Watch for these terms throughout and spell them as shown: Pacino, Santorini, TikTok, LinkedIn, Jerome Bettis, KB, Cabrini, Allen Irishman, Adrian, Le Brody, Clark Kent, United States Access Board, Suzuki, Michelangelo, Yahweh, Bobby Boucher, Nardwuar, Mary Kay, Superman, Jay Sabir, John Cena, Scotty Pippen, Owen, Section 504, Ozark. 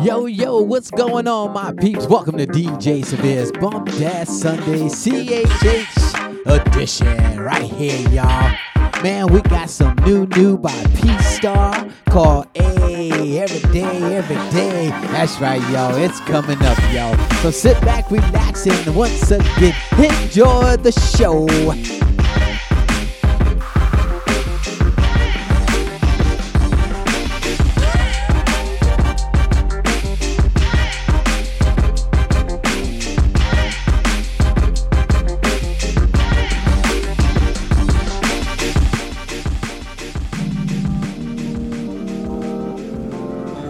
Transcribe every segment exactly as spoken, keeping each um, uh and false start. Yo, yo, what's going on, my peeps? Welcome to D J Savir's Bump Dash Sunday C H H edition right here, y'all. Man, we got some new new by P-Star called A Every Day, Every Day. That's right, y'all. It's coming up, y'all. So sit back, relax, and once again, enjoy the show.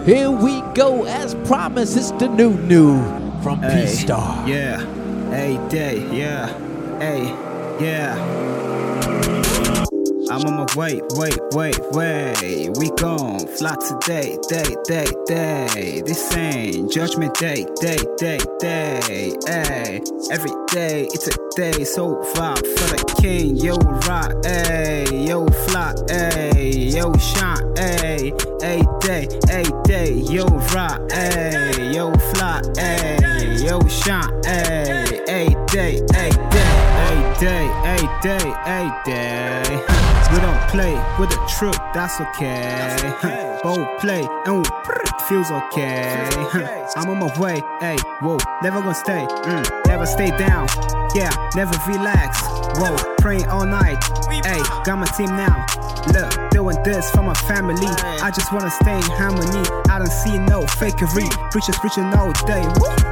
Here we go, as promised, it's the new new from hey, P-Star. Yeah, hey day, yeah, hey, yeah. I'm on my way, wait, wait, way. We gon' fly today, day, day, day. This ain't judgment day, day, day, day. Hey, every day, it's a day, so vibe for the king. Yo, rock, hey, yo, fly, hey, yo, shine, hey. Hey day, hey day, yo rock, hey, yo fly, hey, yo shine, hey, hey day, hey day, hey day, hey day, hey day. We don't play with the truth, that's okay. Bold play and feels okay. I'm on my way, hey, whoa, never gonna stay, mm, never stay down, yeah, never relax. Whoa, praying all night, hey, got my team now. Look, doing this for my family. I just wanna stay in harmony. I don't see no fakery. Preachers preaching all day.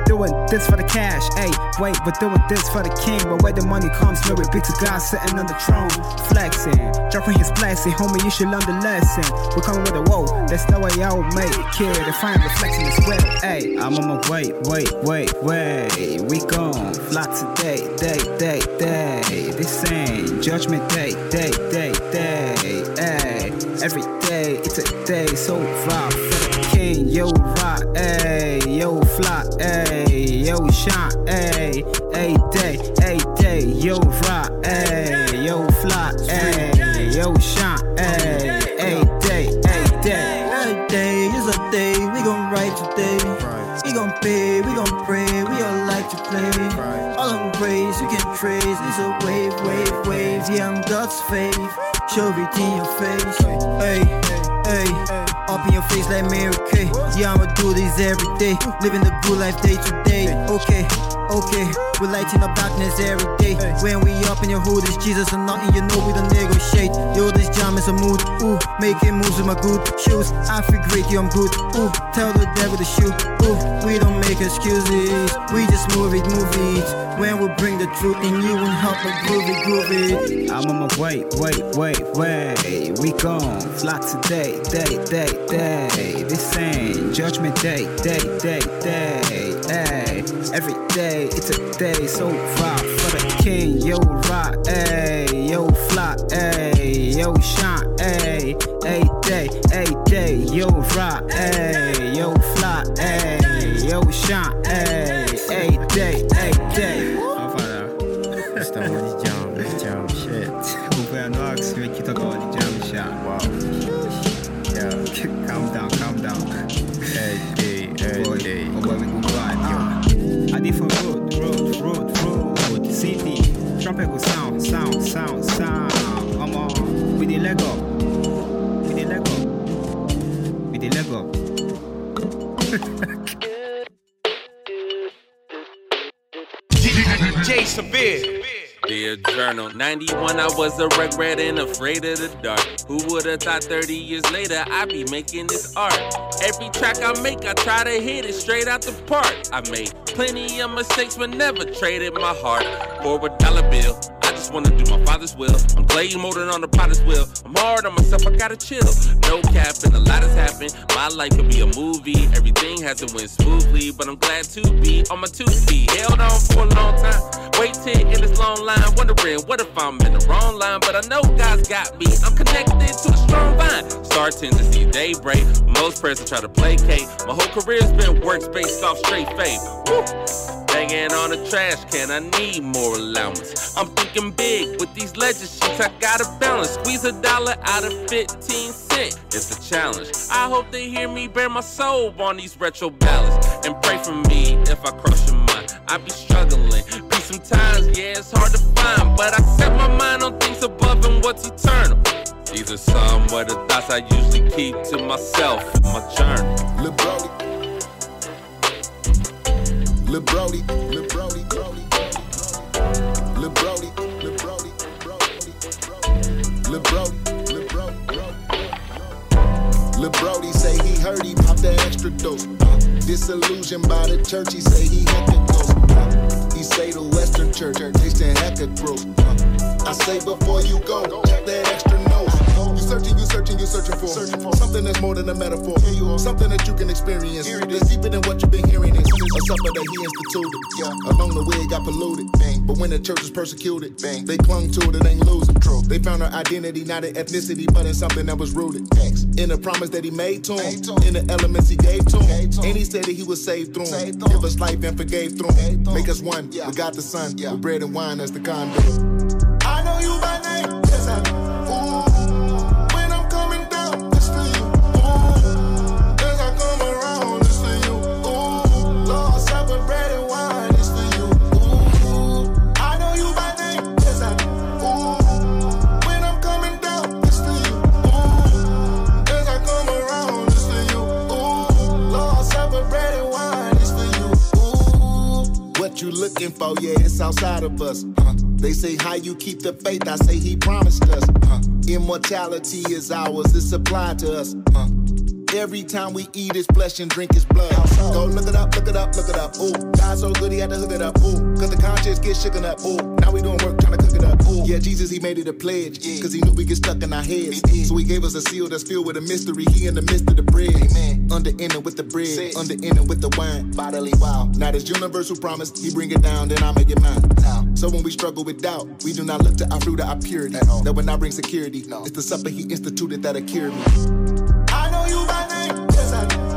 Doing this for the cash. Hey, wait, we're doing this for the king. But where the money comes, glory be to God sitting on the throne. Flexing, dropping his blessing. Homie, you should learn the lesson. We're coming with a woe. There's no way I'll make it. Kid, if I ain't reflecting as well. Hey, I'm on my way, wait, wait, wait. We gon' fly today, day, day, day. This ain't judgment day, day, day, day. Ay, every day, it's a day, so fly for the king, yo rock, ayy, yo fly, ayy, yo shine, ayy, ay day, ay day, yo rock, ayy, yo fly, ayy, yo shine, ayy, ay day, ay day. Every day is a day, we gon' write today, we gon' pay, we gon' pray, we all like to play, all them ways you can trace, it's a wave, wave, wave, yeah, I'm God's faith. Show it in your face, hey, hey, up in your face like Mary Kay. Yeah, I'ma do this every day, living the good life day to day. Okay, okay, we're lighting up darkness every day. When we up in your hood, it's Jesus and nothing, you know we don't negotiate. Yo, this jam is a mood, ooh, making moves with my good shoes. I feel great, yeah, I'm good, ooh, tell the devil to shoot. Ooh, we don't make excuses, we just move it, move it. When we bring the truth in, you and help me groovy, groovy. I'm on my way, wait, wait, wait. We gon' fly today, day, day, day. This ain't judgment day, day, day, day. Ay, every day, it's a day, so fly for the king. Yo, rock, ayy, yo, fly, ayy, yo, shine, ayy. Ay, day, ay, day, yo, rock, ayy, yo, fly, ayy, yo, shine, ayy, ay, day, ay, day. How far? Just all the jam, jam shit. We're gonna knock, we keep talking about the jam shit. Wow. Yeah, calm down, calm down. Hey, day, hey, day. Oh boy, we go blind, yo. A different road, road, road, road. City, trumpet go sound, sound, sound, sound. Come on, with the leg up, with the leg up, with the leg up. Jay Sabir. Dear Journal, ninety-one I was a regret and afraid of the dark. Who would've thought thirty years later I'd be making this art? Every track I make, I try to hit it straight out the park. I made plenty of mistakes, but never traded my heart for a dollar bill. I just wanna do my father's will. I'm playing molded on the potter's wheel. I'm hard on myself, I gotta chill. No capping, a lot has happened. My life could be a movie. Everything hasn't went smoothly, but I'm glad to be on my two feet. Held on for a long time, waiting in this long line, wondering what if I'm in the wrong line. But I know God's got me, I'm connected to the strong vine. Starting to see daybreak, most prayers I try to placate. My whole career's been works based off straight faith. Woo. banging on the trash can, I need more allowance. I'm thinking big with these legend sheets, I gotta balance. Squeeze a dollar out of fifteen cents, it's a challenge. I hope they hear me bare my soul on these retro ballads. And pray for me if I cross your mind, I be struggling. Peace sometimes, yeah, it's hard to find, but I set my mind on things above and what's eternal. These are some of the thoughts I usually keep to myself in my journey. Le Brody, Le Brody, Le Brody, Brody, Le Brody, Le Brody, Brody, Le Brody, Le Brody, Brody, Le Brody say he heard he popped an extra dose. Disillusioned by the church, he say he hit the ghost. He say the Western Church tasting hecka gross. I say before you go, check that extra nose. Searching, you searching, you searching for, searching for something that's more than a metaphor. Yeah, something that you can experience. That's deeper than what you've been hearing. It's a supper that he instituted. Yeah. Along the way it got polluted. Bang. But when the church was persecuted, bang, they clung to it and ain't losing. True. They found her identity, not in ethnicity, but in something that was rooted. Thanks. In the promise that he made to him, to him. In the elements he gave to him. To him. And he said that he was saved through him. Save Give us life and forgave through him. Make us one. Yeah. We got the Son. Yeah. With bread and wine as the conduit. I know you by name. Yes, I know. You looking for, yeah, it's outside of us. Uh, they say how you keep the faith, I say he promised us. Uh, immortality is ours, it's applied to us. Uh, every time we eat his flesh and drink his blood. Go look it up, look it up, look it up. Ooh, God so good he had to hook it up. Ooh, cause the conscience gets shaken up. Ooh, now we doing work trying to cook it up. Ooh, yeah, Jesus he made it a pledge, cause he knew we get stuck in our heads. So he gave us a seal that's filled with a mystery. He in the midst of the bread. Amen. Under ending with the bread, Six. Under ending with the wine, bodily wow. Now this universal promise, he bring it down, then I make it mine. Now. So when we struggle with doubt, we do not look to our fruit or our purity. That will not bring security. No. It's the supper he instituted that'll cure me. I know you by name, yes I do. That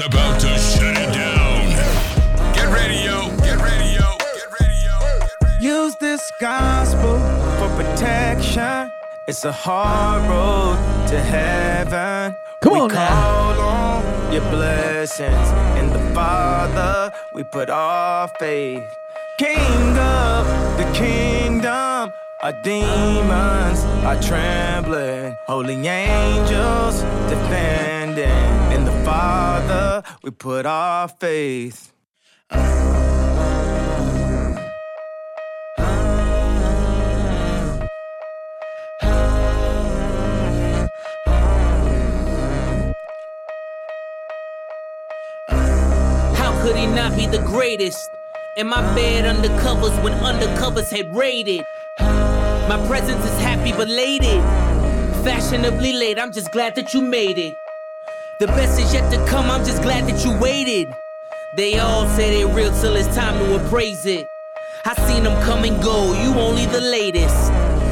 It's about to shut it down. Get ready, yo. Get ready, yo. Get ready, yo. Use this gospel for protection. It's a hard road to heaven. Come we on call now. On your blessings in the Father. We put our faith. King of the kingdom. Our demons are trembling. Holy angels defending. In the Father, we put our faith. How could he not be the greatest? In my bed undercovers when undercovers had raided. My presence is happy belated. Fashionably late, I'm just glad that you made it. The best is yet to come, I'm just glad that you waited. They all say they real till it's time to appraise it. I seen them come and go, you only the latest.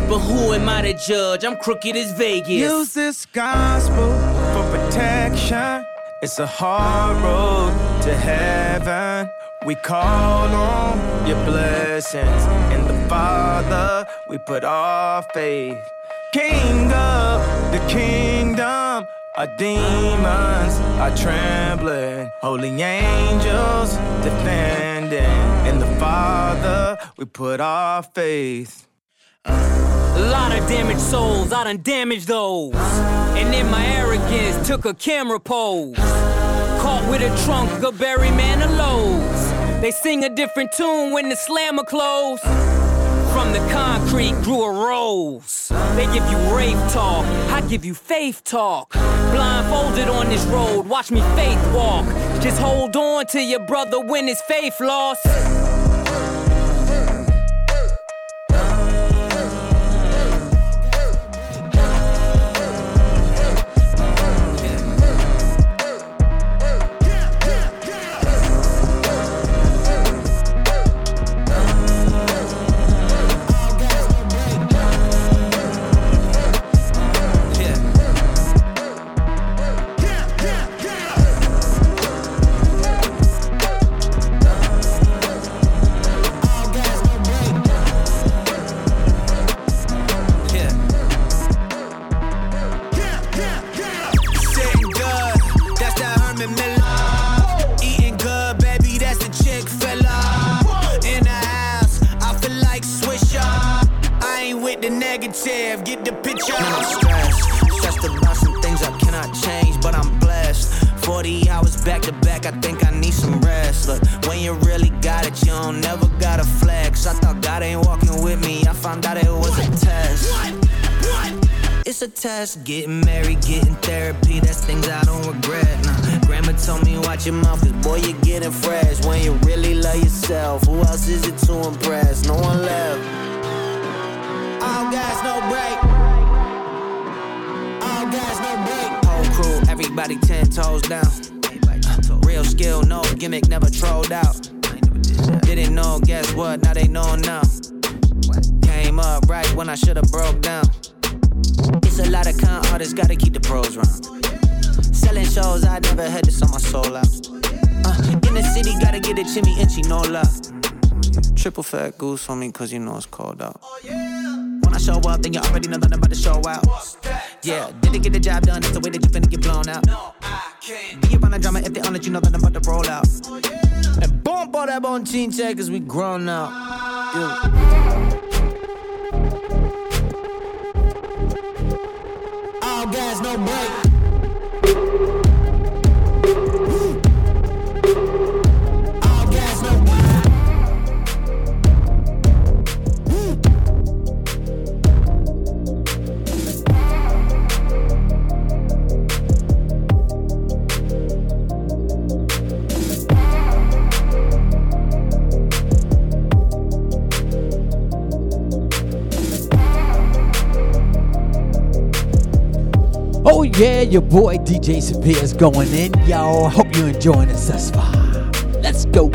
But who am I to judge? I'm crooked as Vegas. Use this gospel for protection. It's a hard road to heaven. We call on your blessings. In the Father, we put our faith. King of the kingdom. Our demons are trembling. Holy angels defending. In the Father, we put our faith. A lot of damaged souls, I done damaged those. And in my arrogance, took a camera pose. Caught with a trunk, a berry man of loads. They sing a different tune when the slammer close. From the concrete grew a rose. They give you rave talk, I give you faith talk. Blindfolded on this road, watch me faith walk. Just hold on to your brother when his faith lost. Getting married, getting therapy, that's things I don't regret. Nah. Grandma told me watch your mouth, cause boy you're getting fresh. When you really love yourself, who else is it to impress? No one left. All guys, no break. All guys, no break. Whole crew, everybody ten toes down. Real skill, no gimmick, never trolled out. Didn't know, guess what, now they know now. Came up right when I should've broke down. It's a lot of con artists, gotta keep the pros round. Selling shows, I never had this on my soul out. Uh, in the city, gotta get a chimney and she no love. Triple fat goose on me, cause you know it's cold out. When I show up, then you already know that I'm about to show out. Yeah, didn't get the job done, that's the way that you finna get blown out. Be around the drama, if they on it, you know that I'm about to roll out. And bump all that bone chin check, cause we grown out. Yeah. Guys, no break. Oh yeah, your boy D J Savir is going in, y'all. Hope you're enjoying this thus far. Let's go.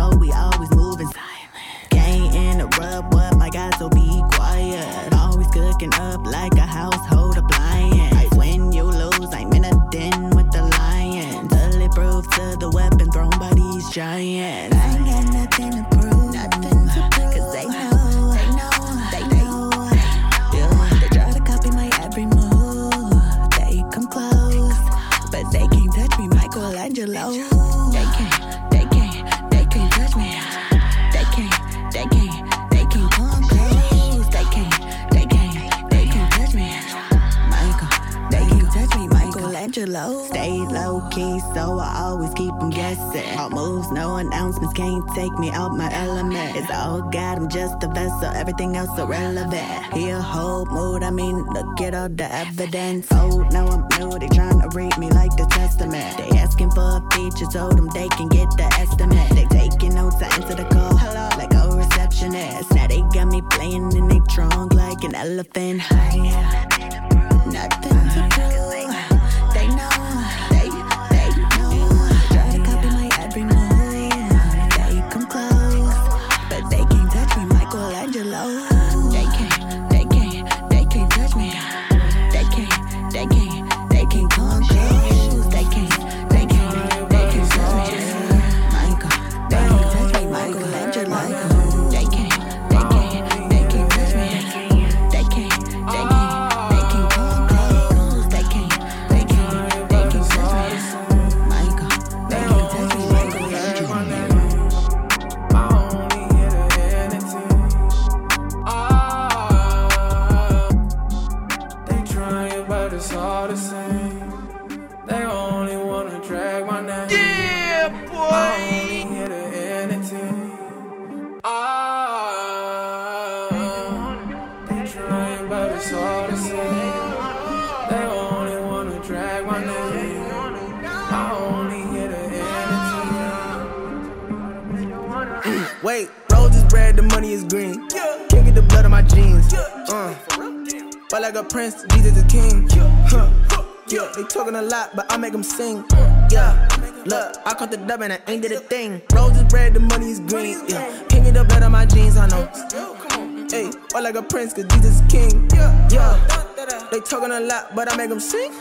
so we always moving silent. Can't interrupt what my God, so be quiet. Always cooking up like a household appliance. When you lose, I'm in a den with the lion. Till it proves to the weapon thrown by these giants. I ain't got nothing to prove, nothing to prove. Cause they know, they know, they know. Yeah. They try to copy my every move. They come close, but they can't touch me, Michelangelo. Stay low-key, so I always keep them guessing. All moves, no announcements, can't take me out my element. It's all God, I'm just a vessel, everything else irrelevant. Here, whole mood, I mean, look at all the evidence. Oh, no, I'm new, they trying to read me like the Testament. They asking for a feature, told them they can get the estimate. They taking notes, I answer the call, hello, like a receptionist. Now they got me playing in their trunk like an elephant. I ain't nothing to prove. Prince, Jesus is king. Huh. Yeah, they talking a lot, but I make them sing. Yeah, look, I caught the dub and I ain't did a thing. Roses red, the money is green. Yeah, king it up, blood on my jeans, I know. Hey, all like a prince, cause Jesus is king. Yeah, they talking a lot, but I make them sing.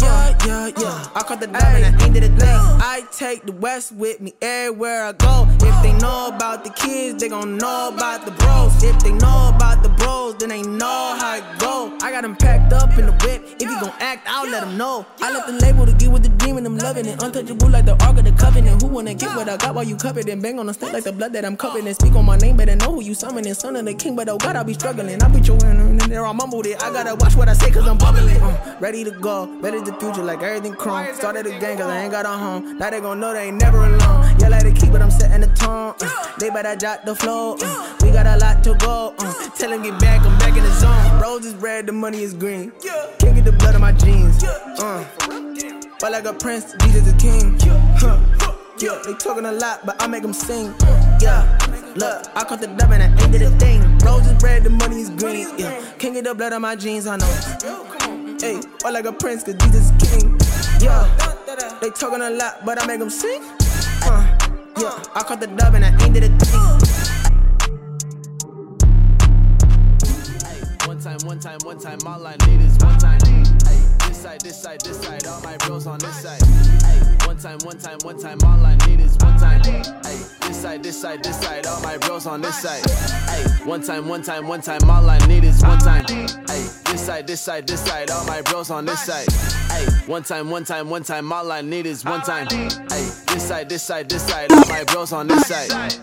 Yeah, yeah, yeah. I caught the dub and I ain't did a thing. I take the West with me everywhere I go. If they know about the kids, they gon' know about the bros. If they know about the bros, then they know how it go. I got them packed up in the whip. If you gon' act, I'll let them know. I left the label to get with the demon, I'm loving it. Untouchable like the Ark of the Covenant. Who wanna get what I got while you covet and bang on the stick like the blood that I'm coveting? Speak on my name, better know who you summoning. Son of the king, but oh God, I be struggling. I beat your winner and there I mumbled it. I gotta watch what I say cause I'm bubbling. Uh, ready to go, ready to future like everything chrome. Started a gang cause I ain't got a home. Now they gon' know they ain't never alone. Yeah, like the key, but I'm setting the tone. Uh, they better jot the flow. Uh, we got a lot to go. Uh, tell them get back, I'm back in the zone. Rose is red, the money is green. Can't get the blood on my jeans. Uh, but like a prince, Jesus is king. Huh. Yeah, they talking a lot, but I make them sing. Yeah, look, I caught the dub and I ain't did a thing. Rose is red, the money is green. Yeah, can't get the blood on my jeans, I know. Hey, or like a prince, cause Jesus is king. Yeah, they talking a lot, but I make them sing. Uh, Yeah, I caught the dub and I ain't did a thing. Ay, one time, one time, one time, all I need is one time. Ay, this side, this side, this side, all my bros on this side. Ay, one time, one time, one time, all I need is one time. Ay, this side, this side, this side, all my bros on this side. Ay, one time, one time, one time, all I need is one time. Ay, this side, this side, this side, all my bros on this side. Ay, one time, one time, one time, all I need is one time. Ay, this side, this side, this side, all my bros on this side.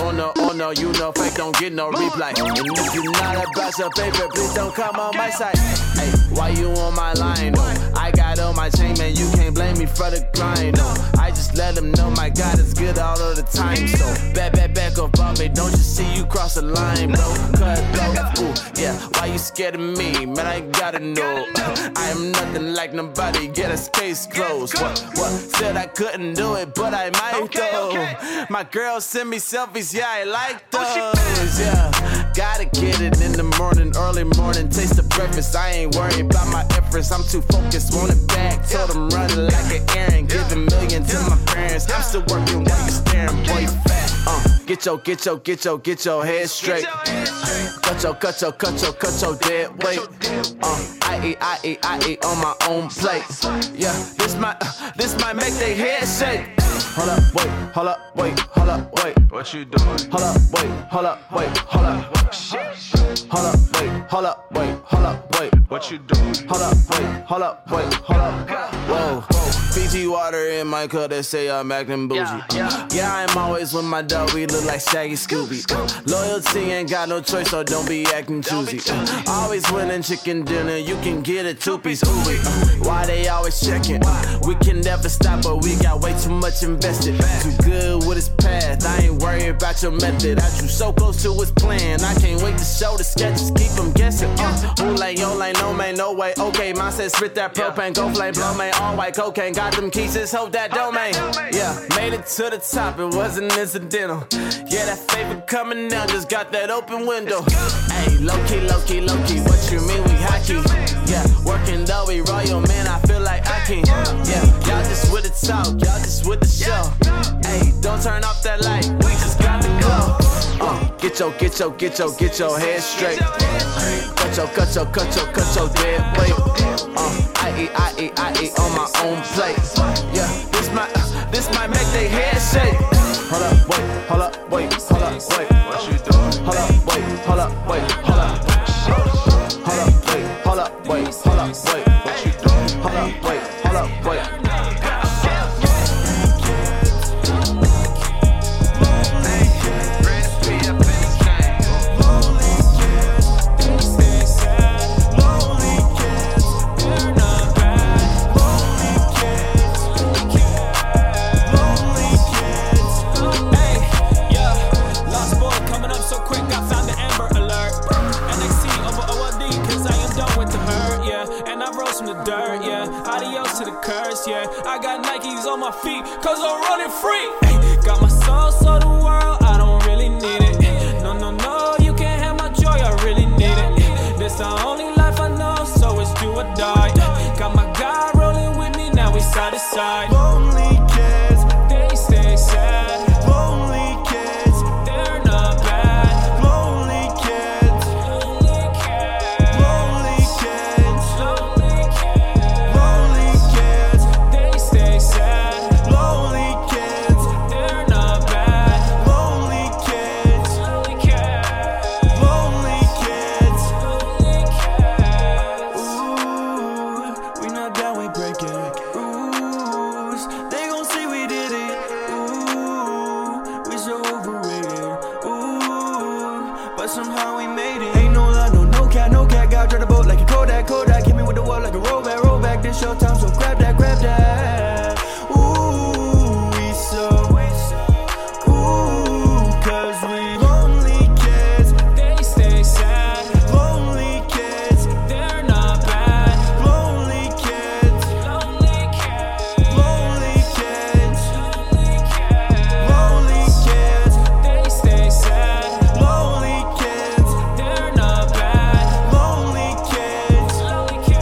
Oh no, oh no, you know fake don't get no reply. And if you not about your paper, please don't come on my side. Ay, why you on my line? Oh, I got on my chain, man, you can't blame me for the grind. Oh, I just let them know my God is good all of the time. So back, back, back up on me, don't you see you cross the line, bro? Cut, go, ooh, yeah, why you scared of me? Man, I gotta know, I am nothing like nobody, get us case closed. What, what, said I couldn't do it, but I might okay, though okay. My girl send me selfies, yeah, I like those. Oh, yeah, gotta get it in the morning, early morning. Taste the breakfast, I ain't worried about my efforts. I'm too focused, want it back. Told them running like an errand, giving millions to my parents. I'm still working while you're staring, boy, you fat. Uh, Get your, get your, get your, get your head straight. Cut your, cut your, cut your, cut your dead weight. Uh, I eat, I eat, I eat on my own plate. Yeah, this might, uh, this might make they head shake. Hold up, wait, hold up, wait, hold up, wait. What you doing? Hold up, wait, hold up, wait, hold up. Hold up, wait, hold up, wait, hold up, wait. What you doing? Hold up, wait, hold up, wait, hold up. Whoa, whoa. Fiji water in my cup, they say I'm acting bougie. Yeah, yeah. yeah, I'm always with my dog, we look like Shaggy Scooby. Loyalty ain't got no choice, so don't be acting choosy. Always winning chicken dinner, you can get a two-piece. Why they always checking? We can never stop, but we got way too much invested. Too good with his path, I ain't worried about your method. I drew so close to his plan, I can't wait to show the sketches, keep him guessing. Uh, who like, yo like, no man, no way. Okay, mine said spit that propane, go flame, blow man, all white cocaine. Got them keys, just hold that domain. Yeah, made it to the top, it wasn't incidental. Yeah, that favor coming now, just got that open window. Hey, low key, low key, low key, what you mean we hockey? Yeah, working though we royal, man, I feel like I can. Yeah, y'all just with the talk, y'all just with the show. Hey, don't turn off that light, we just got to go. Uh, get your, get your, get your, get your head straight. Cut your, cut your, cut your, cut your dead weight. Uh, I eat, I eat, I eat on my own plate. Yeah, this might, uh, this might make they head shake. Hold up, wait, hold up, wait, hold up, wait. What you doing? Hold up, wait, hold up, wait, hold up. Hold up, wait, hold up, wait, hold up, wait. What you doing? Hold up, wait, hold up, wait. Yeah, I got Nikes on my feet, cause I'm running free. Ay, got my soul, so the world, I don't really need it. Ay, no, no, no, you can't have my joy, I really need it. Ay, this the only life I know, so it's do or die. Ay, got my guy rolling with me, now we side to side. Lonely kids, they stay sad. Lonely kids, they're not bad. Lonely kids, lonely kids, lonely kids, lonely kids, lonely kids. Showtime, so grab that, grab that. Ooh, we so, ooh, cause we lonely kids, they stay sad. Lonely kids, they're not bad. Lonely kids, lonely kids, lonely kids, lonely kids, lonely kids, they stay sad. Lonely kids, they're not bad. Lonely kids, lonely kids.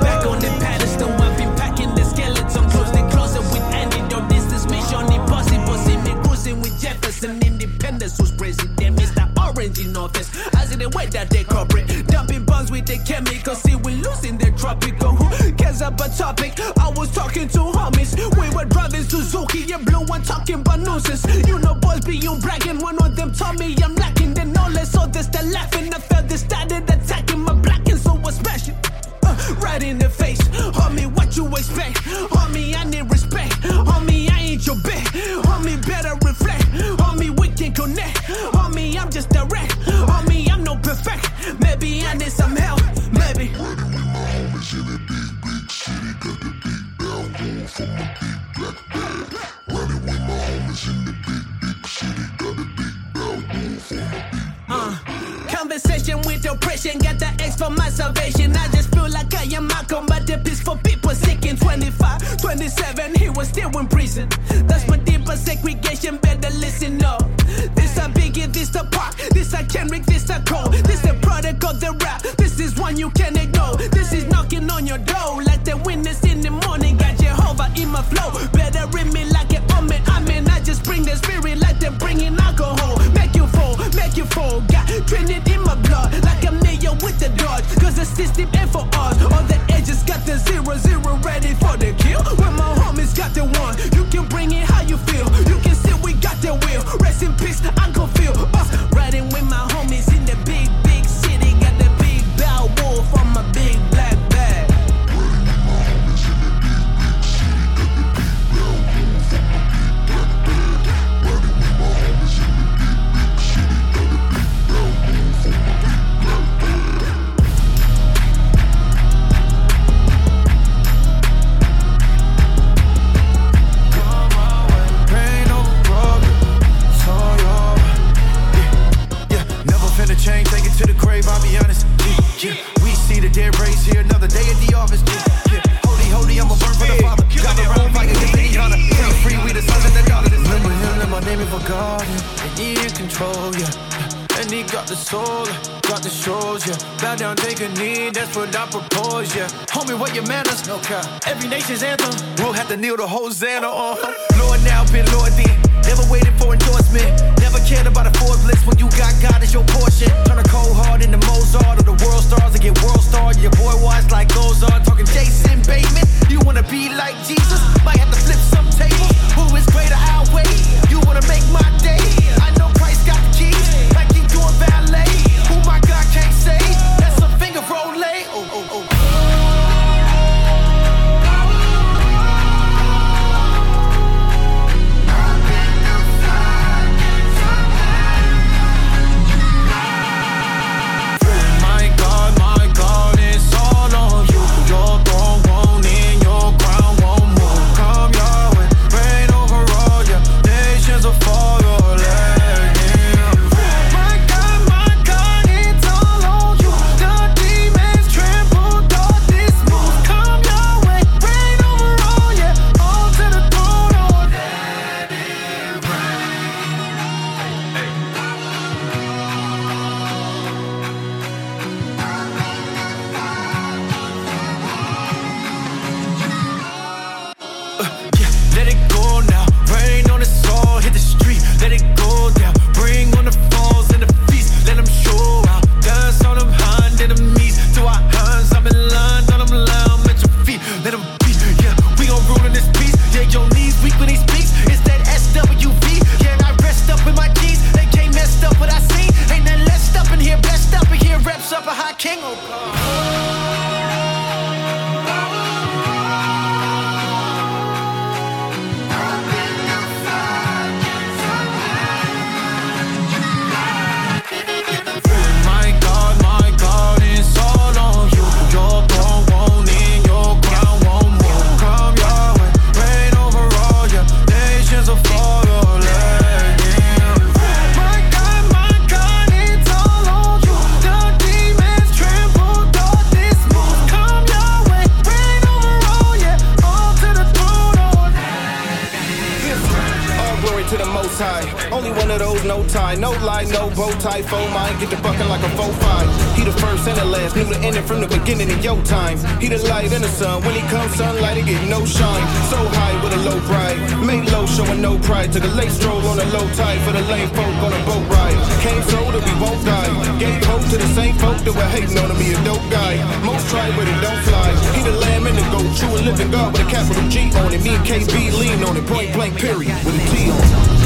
Back on the pedestal, I've been packing the skeleton clothes. They closet with Andy, though this is mission impossible. See me cruising with Jefferson, Independence was president, Mister Orange in office. I see the way that they cooperate, dumping bombs with the chemicals. See, we losing the tropical. Who cares about topic? I was talking to homies, we were driving Suzuki and blue and talking about nuisance. You know, boys be you bragging. One of them told me I'm lacking the knowledge, so they still laughing. I felt they started attacking my blacking, so I smashed it. Right in the face, homie, what you expect? Homie, I need respect. Homie, I ain't your bet. Homie, better reflect. Homie, we can connect. Homie, I'm just direct. Homie, I'm no perfect. Maybe I need some help. Maybe. Riding with my homies in a big, big city. Got the big bell roll from a big black bag. Riding with my homies in the big, big city. Got the big bell roll from a big uh, conversation with depression. Got the X for my salvation. I just feel like I am Malcolm, but the this for people seeking twenty-five, twenty-seven, he was still in prison. That's my deeper segregation, better listen up. This a Biggie, this a Pac, this a Kendrick, this a Cole. This a product of the rap, this is one you can ignore. This is knocking on your door, like the witness in the morning. Got Jehovah in my flow, better in me like an omen. I mean, I just bring the spirit like they're bringing alcohol. Make you fall, make you fall, got Trinity in my blood, like a mayor with the dodge. Cause the system ain't for us, all the edges got the zero, zero ready for the kill. When my homies got the one, you can bring it how you feel. You can see we got the will, rest in peace, Uncle Phil. Us riding with my homies in the big, big city, got the big bow wolf on my big black bag. To the grave, I'll be honest. Yeah, yeah. We see the dead race here, another day at the office. Yeah, yeah. Holy, holy, I'ma burn for the Father. Got the road fight against the honor. Free, free, we the sons and the daughters. Remember him, let my name be forgotten. And he in control, yeah. And he got the soul, got the shores, yeah. Bow down, take a knee, that's what I propose, yeah. Homie, what your manners? No cap. Every nation's anthem, we'll have to kneel to Hosanna on. Lord now, been Lord then. Never waited for endorsement. Never cared about a Ford Blitz. When you got God as your portion. Turn a cold heart into Mozart. Or the world stars and get world star. Your boy watch like Ozark. Talking Jason Bateman. You wanna be like Jesus? Might have to flip some table. Who is greater? I'll wait. You wanna make my day? I know Christ got the keys. Like he doing ballet. Who my God can't say? That's a finger roll lay. Oh, oh, oh. Took a late stroll on a low tide for the lame folk on a boat ride. Came so that we won't die. Gave hope to the same folk that were hating on to be a dope guy. Most try but it don't fly. He the lamb in the goat, true and living God with a capital G on it. Me and K B lean on it, point blank period with a T on it.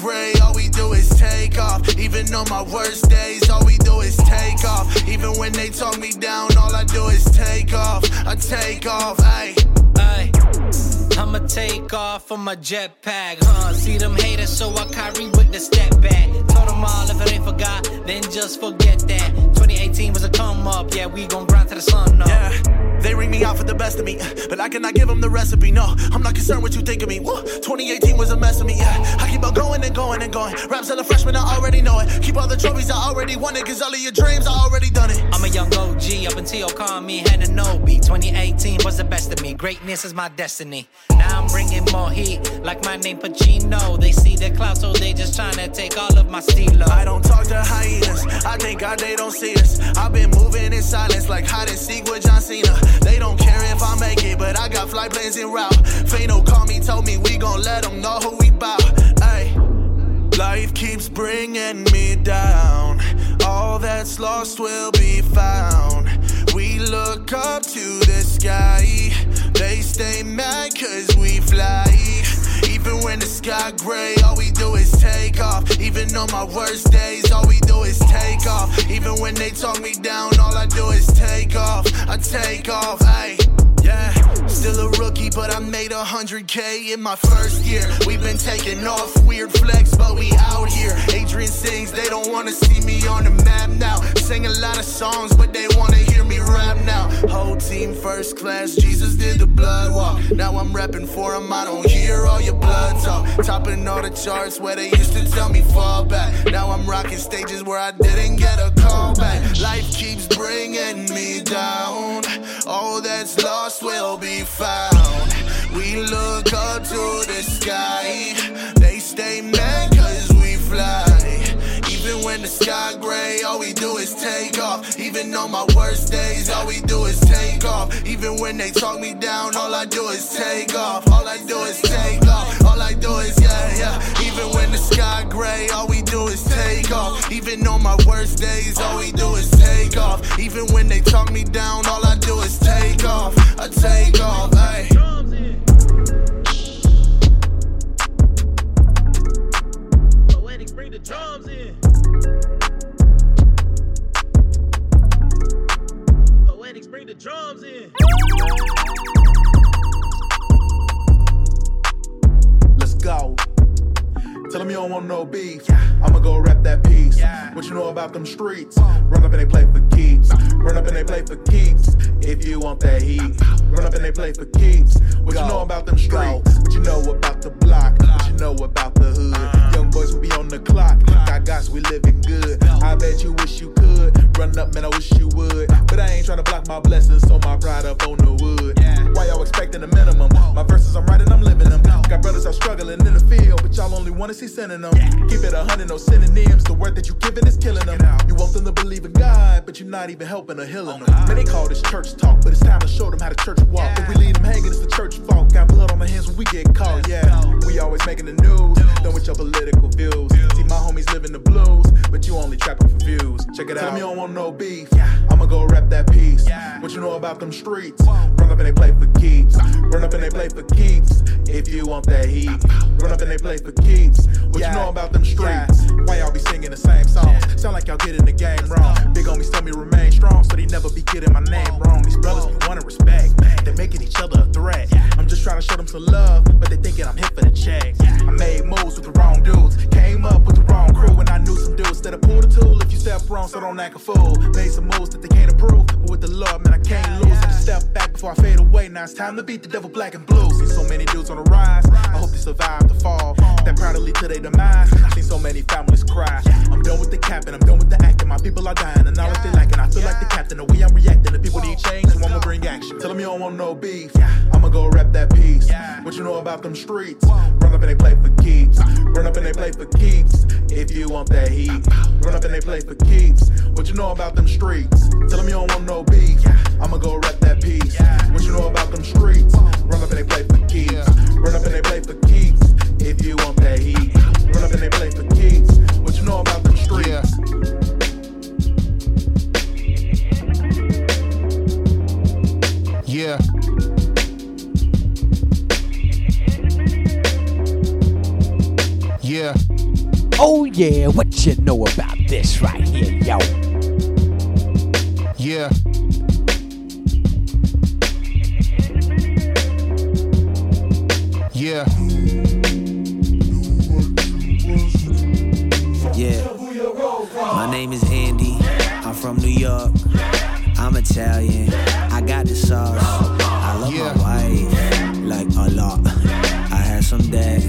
Gray, all we do is Even on my worst days, all we do is take off. Even when they talk me down, all I do is take off. I take off, ayy. I'ma take off on my jetpack, huh? See them haters, so I carry with the step back. Told them all if it ain't forgot, then just forget that. twenty eighteen was a come up, yeah, we gon' grind to the sun up. Yeah, they ring me out for the best of me, but I cannot give them the recipe, no. I'm not concerned what you think of me, woo. twenty eighteen was a mess of me, yeah. I keep on going and going and going. Raps of the freshman, I already know it. Keep all the trophies, I already won it, cause all of your dreams, I already done it. I'm a young O G, up until call me Hananobi. twenty eighteen was the best of me, greatness is my destiny. Now I'm bringing more heat, like my name Pacino. They see the clout, so they just tryna take all of my stilo. I don't talk to hyenas, I thank God they don't see us. I've been moving in silence like hide and seek with John Cena. They don't care if I make it, but I got flight plans en route. Faino called me, told me we gon' let them know who we bout. Ay. Life keeps bringing me down. All that's lost will be found. We look up to the sky. They stay mad cause we fly. Even when the sky gray, all we do is take off. Even on my worst days, all we do is take off. Even when they talk me down, all I do is take off. I take off, ayy. Yeah, still a rookie, but I made one hundred K in my first year. We've been taking off, weird flex, but we out here. Adrian sings, they don't wanna see me on the map now. Sing a lot of songs, but they wanna hear me rap now. Whole team first class, Jesus did the blood walk. Now I'm repping for them, I don't hear all your blood talk. Topping all the charts where they used to tell me fall back. Now I'm rocking stages where I didn't get a call back. Life keeps bringing me down. All that's lost will be found. We look up to the sky. They stay mad cause we fly. Even when the sky gray, all we do is take off. Even on my worst days, all we do is take off. Even when they talk me down, all I do is take off. All I do is take off. All I do is yeah, yeah. Even when the sky gray, all we do is take off. Even on my worst days, all we do is take off. Even when they talk me down, all I do is take off. I take off, ayy. Poetic, bring the drums in. Poetics, bring the drums in. Let's go. Tell them you don't want no beef. Yeah. I'ma go rap that piece. Yeah. What you know about them streets? Run up and they play for keeps. Run up and they play for keeps. If you want that heat, run up and they play for keeps. What go. You know about them streets? Go. What you know about the block? What you know about the hood? Uh, Young boys will be on the clock. Got guys, we living good. I bet you wish you could. Run up, man, I wish you would. But I ain't tryna block my blessings, so my pride up on the wood. Yeah. Why y'all expecting the minimum? My verses, I'm writing, I'm living them. Got brothers out struggling in the field, but y'all only wanna see synonym. Yeah. Keep it a hundred, no synonyms. The word that you giving is killing them. You want them to believe in God, but you're not even helping or healing them. Man, they call this church talk, but it's time to show them how the church walk. Yeah. If we leave them hanging, it's the church fault. Got blood on our hands when we get caught. Yeah, we always making the news. Done with your political views. See my homies living the blues, but you only trapping for views. Check it out. Tell me you don't want no beef. Yeah. I'ma go rap that piece. Yeah. What you know about them streets? Run up and they play for keeps. Run up and they play for keeps. If you want that heat, run up and they play for keeps. What yeah. you know about them streets? Yeah. Why y'all be singing the same songs? Yeah. Sound like y'all getting the game wrong. Big homies tell me remain strong, so they never be getting my name Whoa. wrong. These brothers Whoa. be wanting respect. Bang. They making each other a threat. Yeah. I'm just trying to show them some love, but they thinking I'm hit for the check. Yeah. I made moves with the wrong dudes, came up with the wrong crew, and I knew some dudes that'll pull the tool if you step wrong, so don't act a fool. Made some moves that they can't approve, but with the love, man, I can't yeah. lose. Yeah. I just step back before I fade away. Now it's time to beat the devil black and blue. See so many dudes on the rise. I hope they survive the fall. That proudly to their demise. Seen so many families cry. I'm done with the capping, I'm done with the acting. My people are dying, and all that they lacking. I feel like the captain, the way I'm reacting. The people need change, so I'ma bring action. Tell them you don't want no beef. I'ma go rap that piece. What you know about them streets? Run up and they play for keeps. Run up and they play for keeps. If you want that heat, run up and they play for keeps. What you know about them streets? Tell them you don't want no beef. I'ma go rap that piece. What you know about them streets? Run up and they play for keeps. Run up and they play for keeps. If you want that heat, run up and they play for keeps. What you know about them streets? Yeah. Yeah. Yeah. Oh Yeah, what you know about this right here, yo? Yeah. Yeah. Yeah. My name is Andy. I'm from New York. I'm Italian. I got the sauce. I love yeah. my wife like a lot. I had some debt.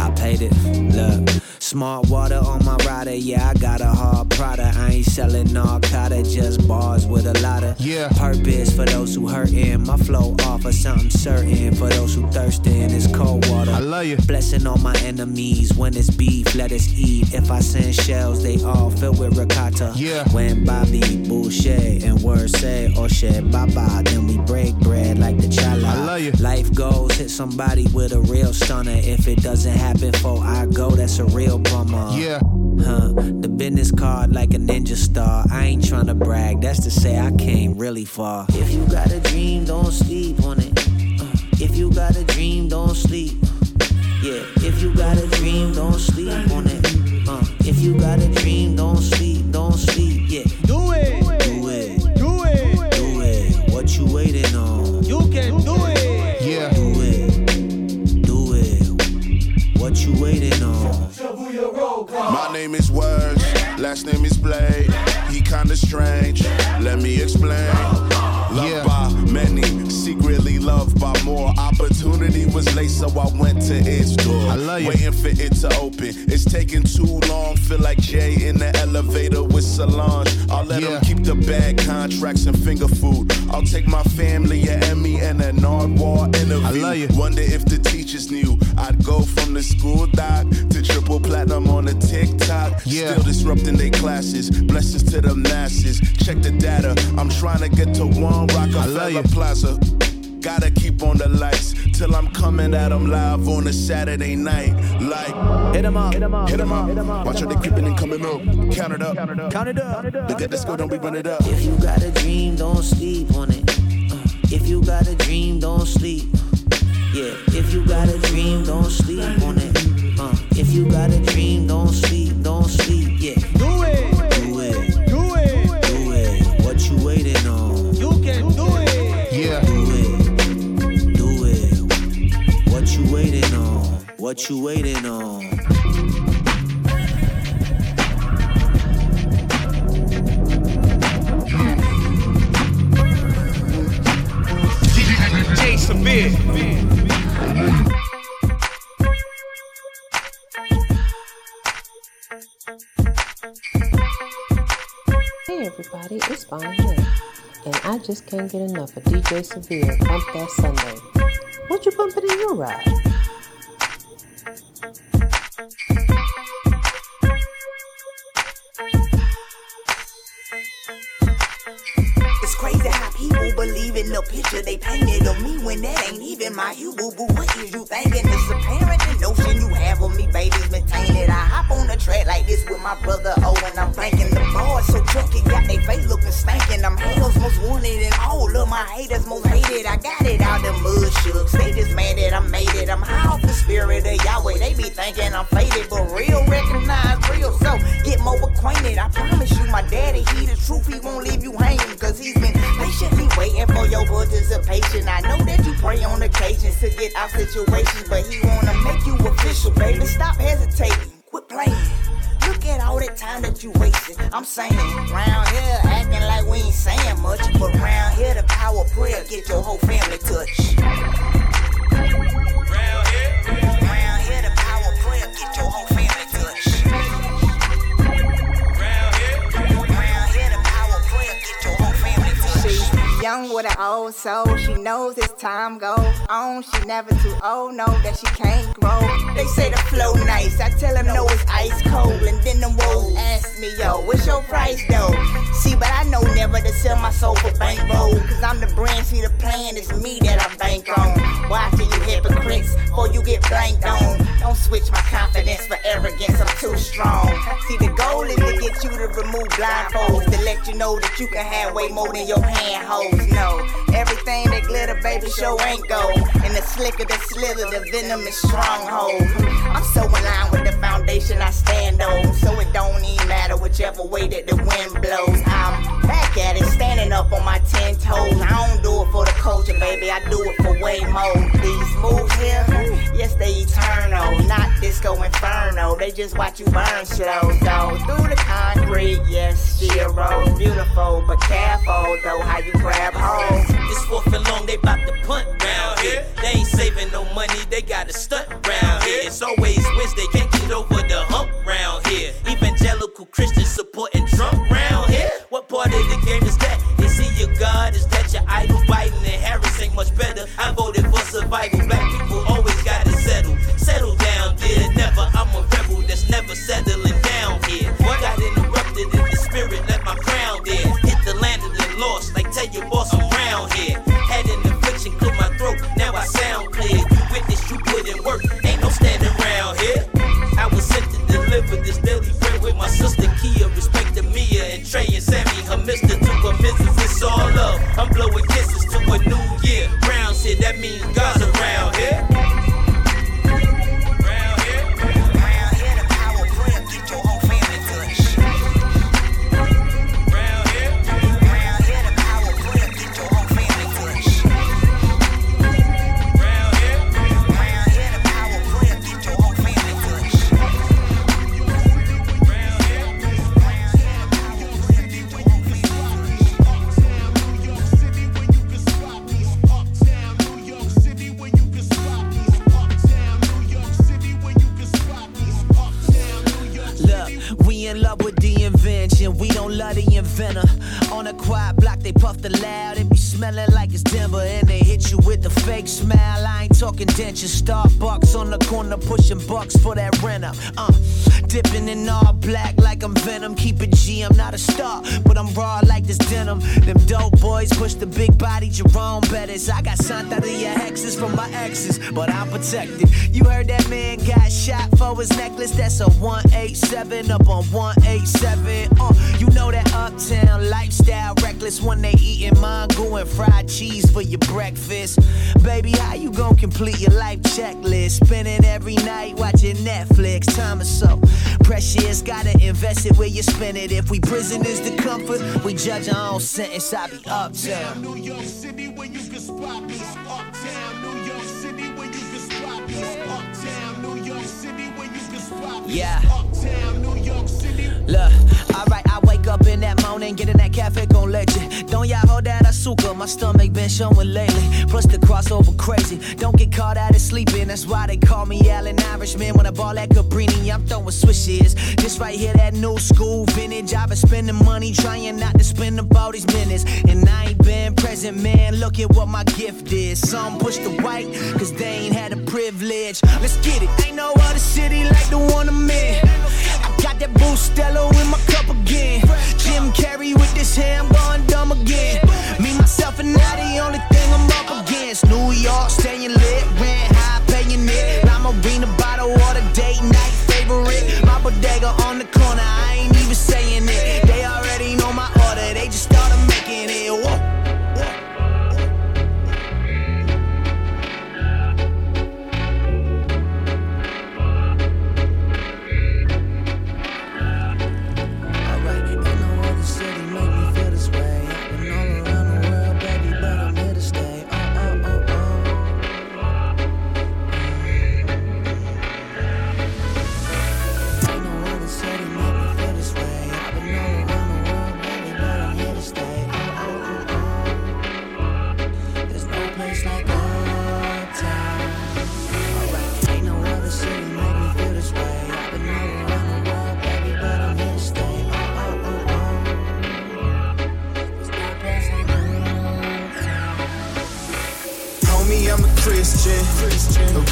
I paid it. Look. Smart water on my rider, yeah, I got a hard product. I ain't selling narcotics, just bars with a lot of yeah. purpose for those who hurtin'. My flow offer something certain for those who thirstin'. It's cold water. I love you. Blessing all my enemies. When it's beef, let us eat. If I send shells, they all filled with ricotta. Yeah. When Bobby Boucher and words say, oh shit, bye-bye, then we break bread like the chala. I love you. Life goals, hit somebody with a real stunner. If it doesn't happen before I go, that's a real bummer. Yeah. Huh. The business card like a ninja star. I ain't tryna brag, that's to say I came really far. If you got a dream, don't sleep on it. Uh, if you got a dream, don't sleep. Yeah. If you got a dream, don't sleep on it. Uh, if you got a dream, don't sleep, don't sleep. Yeah. Do it. Do it. Do it. Do it. What you waiting on? You can do it. Yeah. Do it. Do it. What you waiting on? My name is Words, last name is Blade. He kinda strange, let me explain. Loved yeah. by many, secretly loved by more. Opportunity was late, so I went to its door. I love you. Waiting for it to open, it's taking too long. Feel like Jay in the elevator with Solange. I'll let yeah. him keep the bad contracts and finger food. I'll take my family, an Emmy, and a Nardwuar interview. I love you. Wonder if the teachers knew I'd go from the school doc to triple platinum on the TikTok. Yeah. Still disrupting their classes, blessings to the masses. Check the data, I'm trying to get to one Rockefeller Plaza. Gotta keep on the lights till I'm coming at them live on a Saturday night. Like, hit 'em up, hit 'em up, hit 'em up. Hit 'em up. Watch out, they creeping and coming up. Count it up, count it up, count it up. Look at this go, don't be running up. If you got a dream, don't sleep on it. Uh, if you got a dream, don't sleep. Yeah, if you got a dream, don't sleep on it. Uh, if you got a dream, don't sleep, don't sleep. Yeah, do it, do it, do it, do it. What you waiting on? You can do it. Yeah. Waiting on, what you waiting on? Jay Sabir. Hey everybody, it's Bonnie here, and I just can't get enough of D J Savir. Pump that Sunday. What you bump it in your ride? It's crazy how people believe in the picture they painted of me when that ain't even my you, boo-boo. What is you thinking? It's apparent the notion you have of me, baby's been tainted. I hop on a track like this with my brother Owen. I'm thinking the bars so chunky, got they face looking stankin'. I'm hell's most wanted and all of my haters most hated. I got it out the mud shook. They just mad that I made it. I'm high off the spirit of Yahweh. They be thinking I'm faded, but real recognize real. So get more acquainted. I promise you, my daddy, he the truth. He won't leave you hanging, cause he's been patiently waiting for your participation. I know that you pray on occasions to get out situations, but he wanna make you official, baby. Stop hesitating. Quit playing. Look at all that time that you wasted. I'm saying, round here acting like we ain't saying much, but round here the power of prayer get your whole family touched. Round here, round here the power of prayer get your whole family touched. Round here, round here the power of prayer get your whole family touched. She's young with an old soul, she knows as time goes on. She never too old, know that she can't grow. They say the flow nice, I tell them no, it's ice cold. And then them wolves ask me, yo, what's your price though? See, but I know never to sell my soul for bankroll. Cause I'm the brand, see the plan, it's me that I bank on. Why do you hypocrites before you get blanked on? Don't switch my confidence for arrogance, I'm too strong. See, the goal is to get you to remove blindfolds, to let you know that you can have way more than your handholds. No, everything that glitter, baby, show ain't gold. And the slicker, the slither, the venom is stronghold. I'm so in line with the foundation I stand on, so it don't even matter whichever way that the wind blows. I'm back at it, standing up on my ten toes. I don't do it for the culture, baby, I do it for way more. These moves here, yes, they eternal, not disco inferno. They just watch you burn slow, so through the concrete, yes, she a rose. Beautiful, but careful, though, how you grab hoes. It's fourth and long, they bout to punt round here. They ain't saving no money, they got a stunt round here. It's always Wednesday, can't get over the hump round here. Evangelical Christians supporting Trump round here. What part of the game is that? Is he your God? Is that your idol? Biden and Harris ain't much better. I voted for survival. Black people always gotta settle. Settle down, dear. Never. I'm a rebel that's never settling down here. What got interrupted in the spirit? Let my crown there. Hit the land and then lost. Like tell your boss I'm round here. Had an affliction, clear my throat. Now I sound clear. You witness, you put in work. Ain't no standing round here. I was sent to deliver this daily bread with my sister Kia, respect to Mia and Trey and Sammy, her mister to her missus, it's all love. I'm blowing kisses to a new year. Round here, that means God's around here. Round here, round here, the power of prayer, get your own family to the shit. Round here, round here, the power of prayer, get your own family to the shit. Round here, round here, the power of prayer, get your own family to the shit. Round here, round here, the power of prayer, get your own family to the shit. Uptown New York City, where you can spot these. Uptown New York City, where you can spot these. Uptown New York City, where you can spot these. Uptown New York City. Look, we in love with the invention. We don't love the inventor. On a quiet block, they puff the loud. It be smelling like it's Denver. And they hit you with the fake smile. I ain't talking dentures. Starbucks on the corner, pushing bucks for that rent up. Uh, dipping in all black like I'm Venom. Keep it G, I'm not a star, but I'm raw like this denim. Them dope boys push the big body, Jerome Bettis. I got Santorini hexes from my exes, but I'm protected. You heard that man got shot for his necklace. That's a one eighty-seven up on one eighty-seven. Uh, you know that uptown lifestyle reckless when they eating mango and fried cheese for your breakfast. Baby, how you gon' complete your life checklist? Spending every night watching Netflix. Time is so precious, gotta invest it where you spend it. If we prisoners to comfort, we judge our own sentence. I be uptown New York City, where you can spot me. Uptown New York City, where you can spot me. Uptown New York City, where you can spot me. Yeah. Uptown New York City. Look, alright, I wake up in that morning, get in that cafe, gon' let you. Don't y'all hold that azúcar, my stomach been showing lately. Plus the crossover crazy, don't get caught out of sleeping. That's why they call me Allen Irishman. When I ball at Cabrini, I'm throwing swishes. This right here, that new school vintage. I've been spending money, trying not to spend up all these minutes. And I ain't been present, man, look at what my gift is. Some push the white, cause they ain't had the privilege. Let's get it, ain't no other city like the one I'm in. Got that Bustelo in my cup again. Jim Carrey with this ham going dumb again. Me, myself, and I, the only thing I'm up against. New York, staying lit, rent high, paying it. I'm a arena bottle water, date night favorite. My bodega on the corner, I ain't even saying it. They already know my order, they just started making it. Whoa.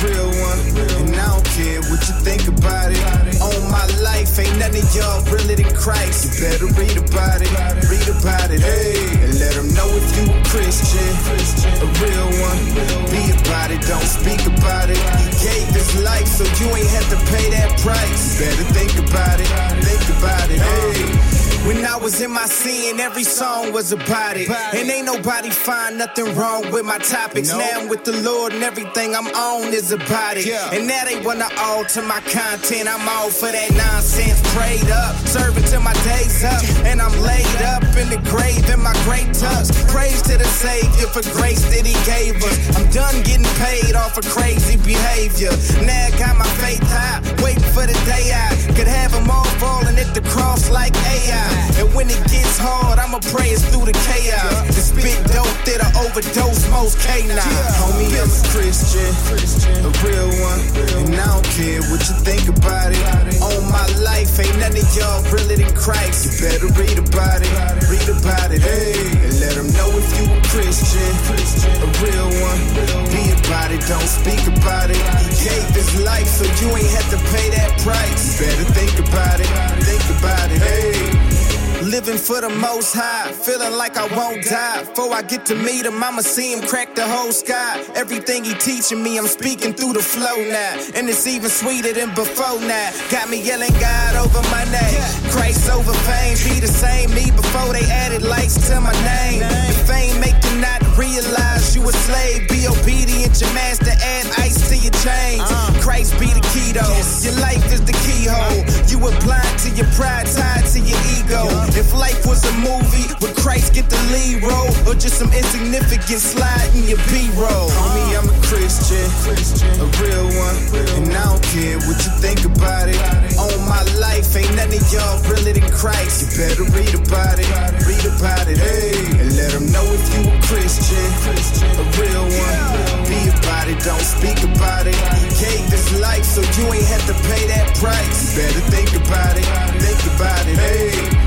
real one, and I don't care what you think about it. On my life, ain't none of y'all really the Christ. You better read about it, read about it, hey, and let them know if you a Christian, a real one. Be about it, don't speak about it. He gave his life, so you ain't have to pay that price. You better think about it, think about it, hey. When I was in my scene, every song was about it. And ain't nobody find nothing wrong with my topics. Nope. Now I'm with the Lord and everything I'm on is about it. Yeah. And now they wanna alter my content. I'm all for that nonsense. Prayed up, serving till my day's up. And I'm laid up in the grave in my great tux. Praise to the Savior for grace that he gave us. I'm done getting paid off for crazy behavior. Now I got my faith high, waiting for the day I could have them all falling at the cross like A I. And when it gets hard, I'ma pray it's through the chaos. And spit dope that'll overdose most canines. Homie, I'm a Christian, a real one. And I don't care what you think about it. On my life, ain't none of y'all really than Christ. You better read about it, read about it, hey. And let them know if you a Christian, a real one. Be about it, don't speak about it. He gave his life, so you ain't have to pay that price. You better think about it, think about it, hey. Living for the most high, feeling like I won't die. Before I get to meet him, I'ma see him crack the whole sky. Everything he teaching me, I'm speaking through the flow now. And it's even sweeter than before now. Got me yelling God over my name. Christ over fame, be the same me before they added lights to my name. The fame make you not realize you a slave. Be obedient, your master add ice to your chains. Christ be the key though, your life is the keyhole. You were blind to your pride, tied to your ego. If life was a movie, would Christ get the lead role? Or just some insignificant slide in your B-roll? Homie, I'm a Christian, a real one. And I don't care what you think about it. On my life, ain't none of y'all really than Christ. You better read about it, read about it, hey. And let them know if you a Christian, a real one. Be about it, don't speak about it. He gave his life, so you ain't have to pay that price. You better think about it, think about it, hey.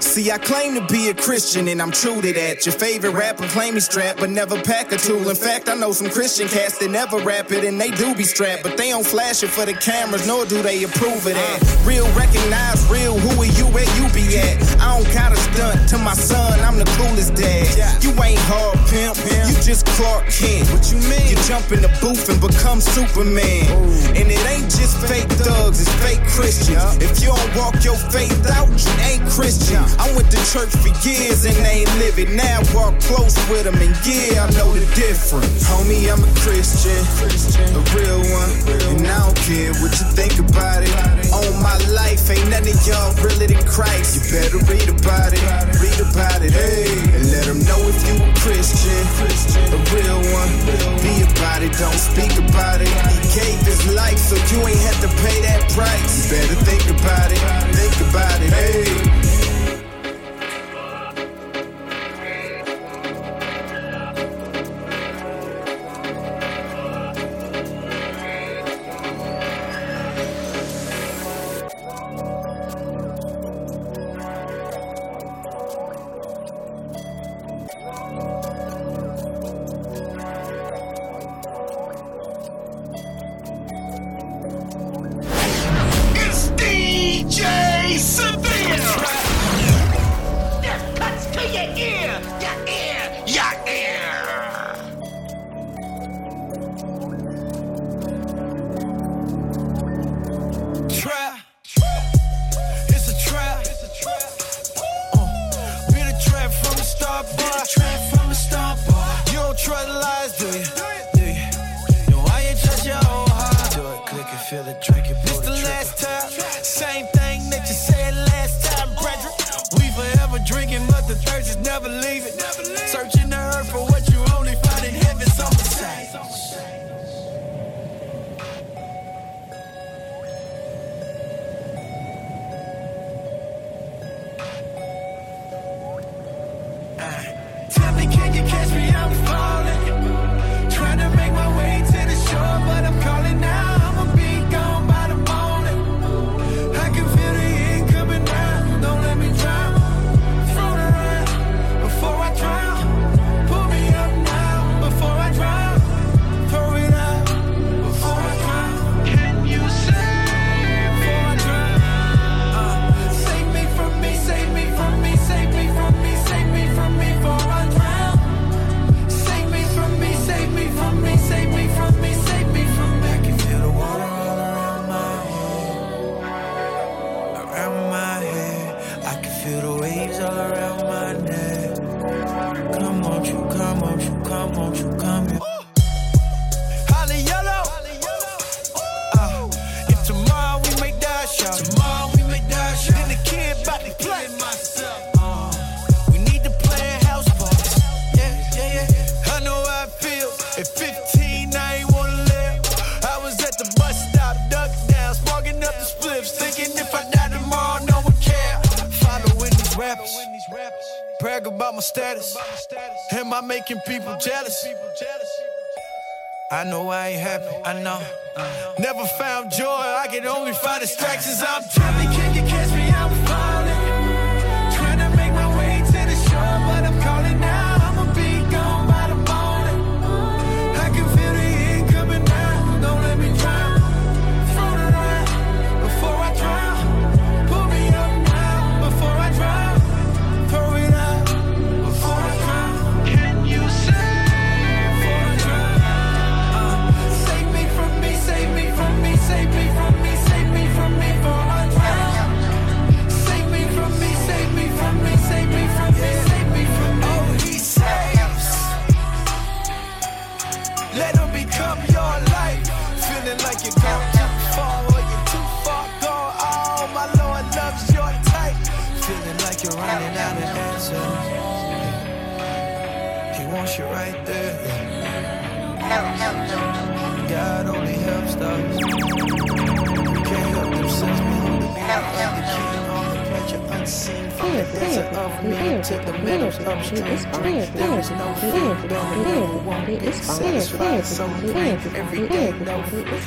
See, I claim to be a Christian and I'm true to that. Your favorite rapper claim he strapped but never pack a tool. In fact, I know some Christian cats that never rap it and they do be strapped. But they don't flash it for the cameras, nor do they approve of that. Real recognize real, who are you, where you be at? I don't gotta stunt to my son, I'm the coolest dad. You ain't hard pimp, you just Clark Kent. What you mean? You jump in the booth and become Superman. And it ain't just fake thugs, it's fake Christians. If you don't walk your faith out, you ain't Christian. I went to church for years and they ain't live it. Now walk close with them and yeah, I know the difference. Homie, I'm a Christian, a real one. And I don't care what you think about it. On my life, ain't none of y'all really than Christ. You better read about it, read about it, hey. And let them know if you a Christian, a real one. Be about it, don't speak about it. He gave his life, so you ain't have to pay that price. You better think about it, think about it, hey. feel the waves all around my neck. Come on, you, come on, you, come on, you, come here. Holly yellow. Uh, if tomorrow we may dash out, tomorrow we may dash out. Then the kid bout to play myself. Uh, we need to play a house party. Yeah, yeah, yeah. I know how it feels. At fifteen, I ain't wanna live. I was at the bus stop, ducked down, sparking up the spliffs, thinking if I die tomorrow, no one care. Following these rappers. Brag about my status. Am I making people jealous? I know I ain't happy, I know. Never found joy, I can only find distractions. I'm telling you, can you catch me? I'm falling. Trying to make my way to the shore, but I'm calling now. I'ma be gone by the morning. I can feel the heat coming down. Don't let me drown. Float around before I drown. Pull me up now before I drown. Throw it out before I drown. Can you say? Save me from me, save me from me, save me from me for a drown. Save me from me, save me from me, save me from me, save me from me. Oh, he saves. Let him become your life. Feeling like you're gone too far or you're too far gone. Oh, my Lord loves your type. Feeling like you're running out of answers. He wants you right there. God only helps those who can't help themselves. Behold the beauty of the king, all the pleasure unseen from the desert of me to the middle of dreams. There is no fear, no one is satisfied. So live every day, no fear.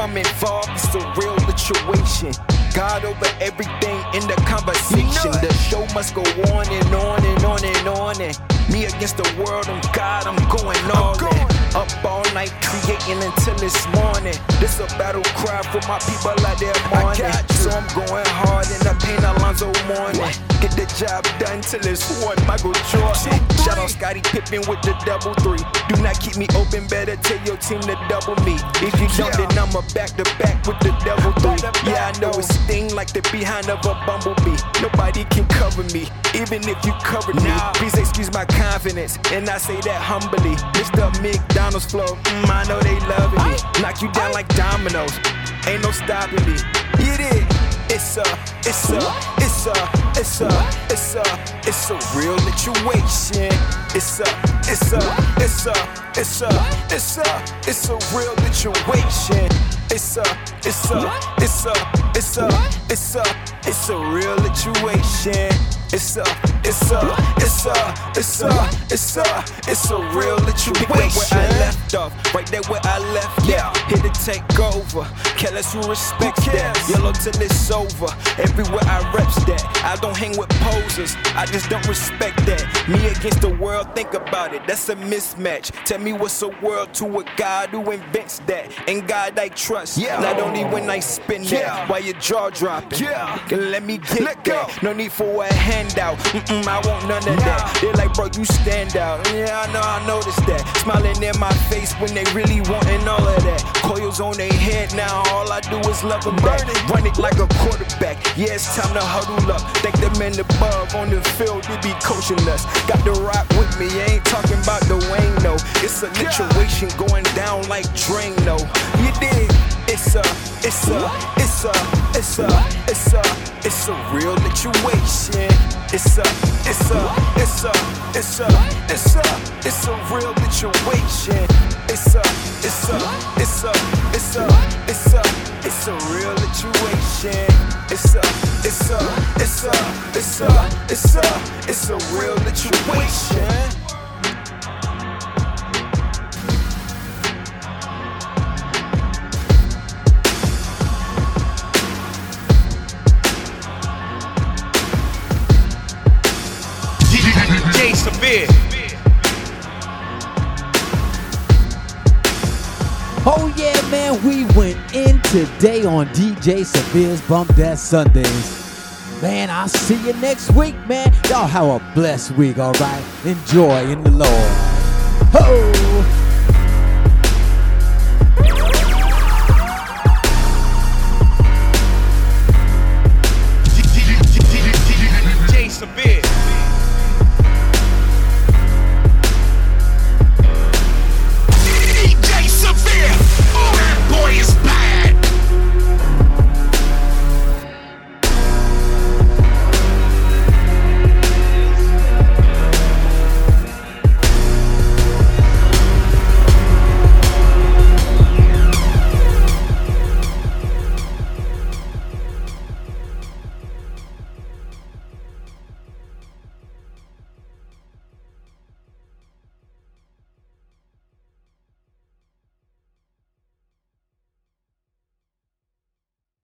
I'm involved, it's a real situation. God over everything in the conversation. The show must go on and on and on and on. And me against the world, I'm God, I'm going all in. Up all night creating until it's morning. This a battle cry for my people out there mourning. So I'm going hard in the pain, Alonzo morning. Get the job done till it's one, Michael Jordan. Shout out Scotty Pippen with the double three. Do not keep me open, better tell your team to double me. If you don't, then I'm a back-to-back with the double three. Yeah, I know it sting like the behind of a bumblebee. Nobody can cover me, even if you cover me. Please excuse my confidence, and I say that humbly. It's the McDonald's flow, mm, I know they loving me. Knock you down like dominoes, ain't no stopping me. Get it? It's a, it's a, it's a, it's a, it's a, it's a real situation. It's a, it's a, it's a, it's a, it's a, it's a real situation. It's a, it's a, it's a, it's a, it's a, it's a real situation. It's a, it's a, it's a, it's a, it's a, it's a real situation. Right where I left off, right there where I left. Yeah, here to take over. Careless who respects that. Yellow till it's over. Everywhere I reps that. I don't hang with posers. I just don't respect that. Me against the world. Think about it. That's a mismatch. Tell me what's a world to a God who invents that. And God I trust. Yeah. Not only when I spin that, yeah. While your jaw dropping, yeah. Let me get Let that go. No need for a handout, mm-mm, I want none of nah. that. They're like, bro, you stand out. Yeah, I know, I noticed that. Smiling in my face when they really wanting all of that. Coils on their head now, all I do is love them back. Run it like a quarterback, yeah, it's time to huddle up. Thank the men above on the field, they be coaching us. Got the rock with me, I ain't talking about the Wayne, no. It's a situation yeah. going down like Drano. You dig? It's It's a, it's a, it's a, it's a, it's a, it's a real situation. It's a, it's a, it's a, it's a, it's a, it's a real situation. It's a, it's a, it's a, it's a, it's a, it's a real situation. It's a, it's a, it's a, it's a, it's a, it's a real situation. Jay Sabir. Oh yeah, man, we went in today on D J Sabir's Bump That Sundays. Man, I'll see you next week, man. Y'all have a blessed week, all right? Enjoy in the Lord. Ho!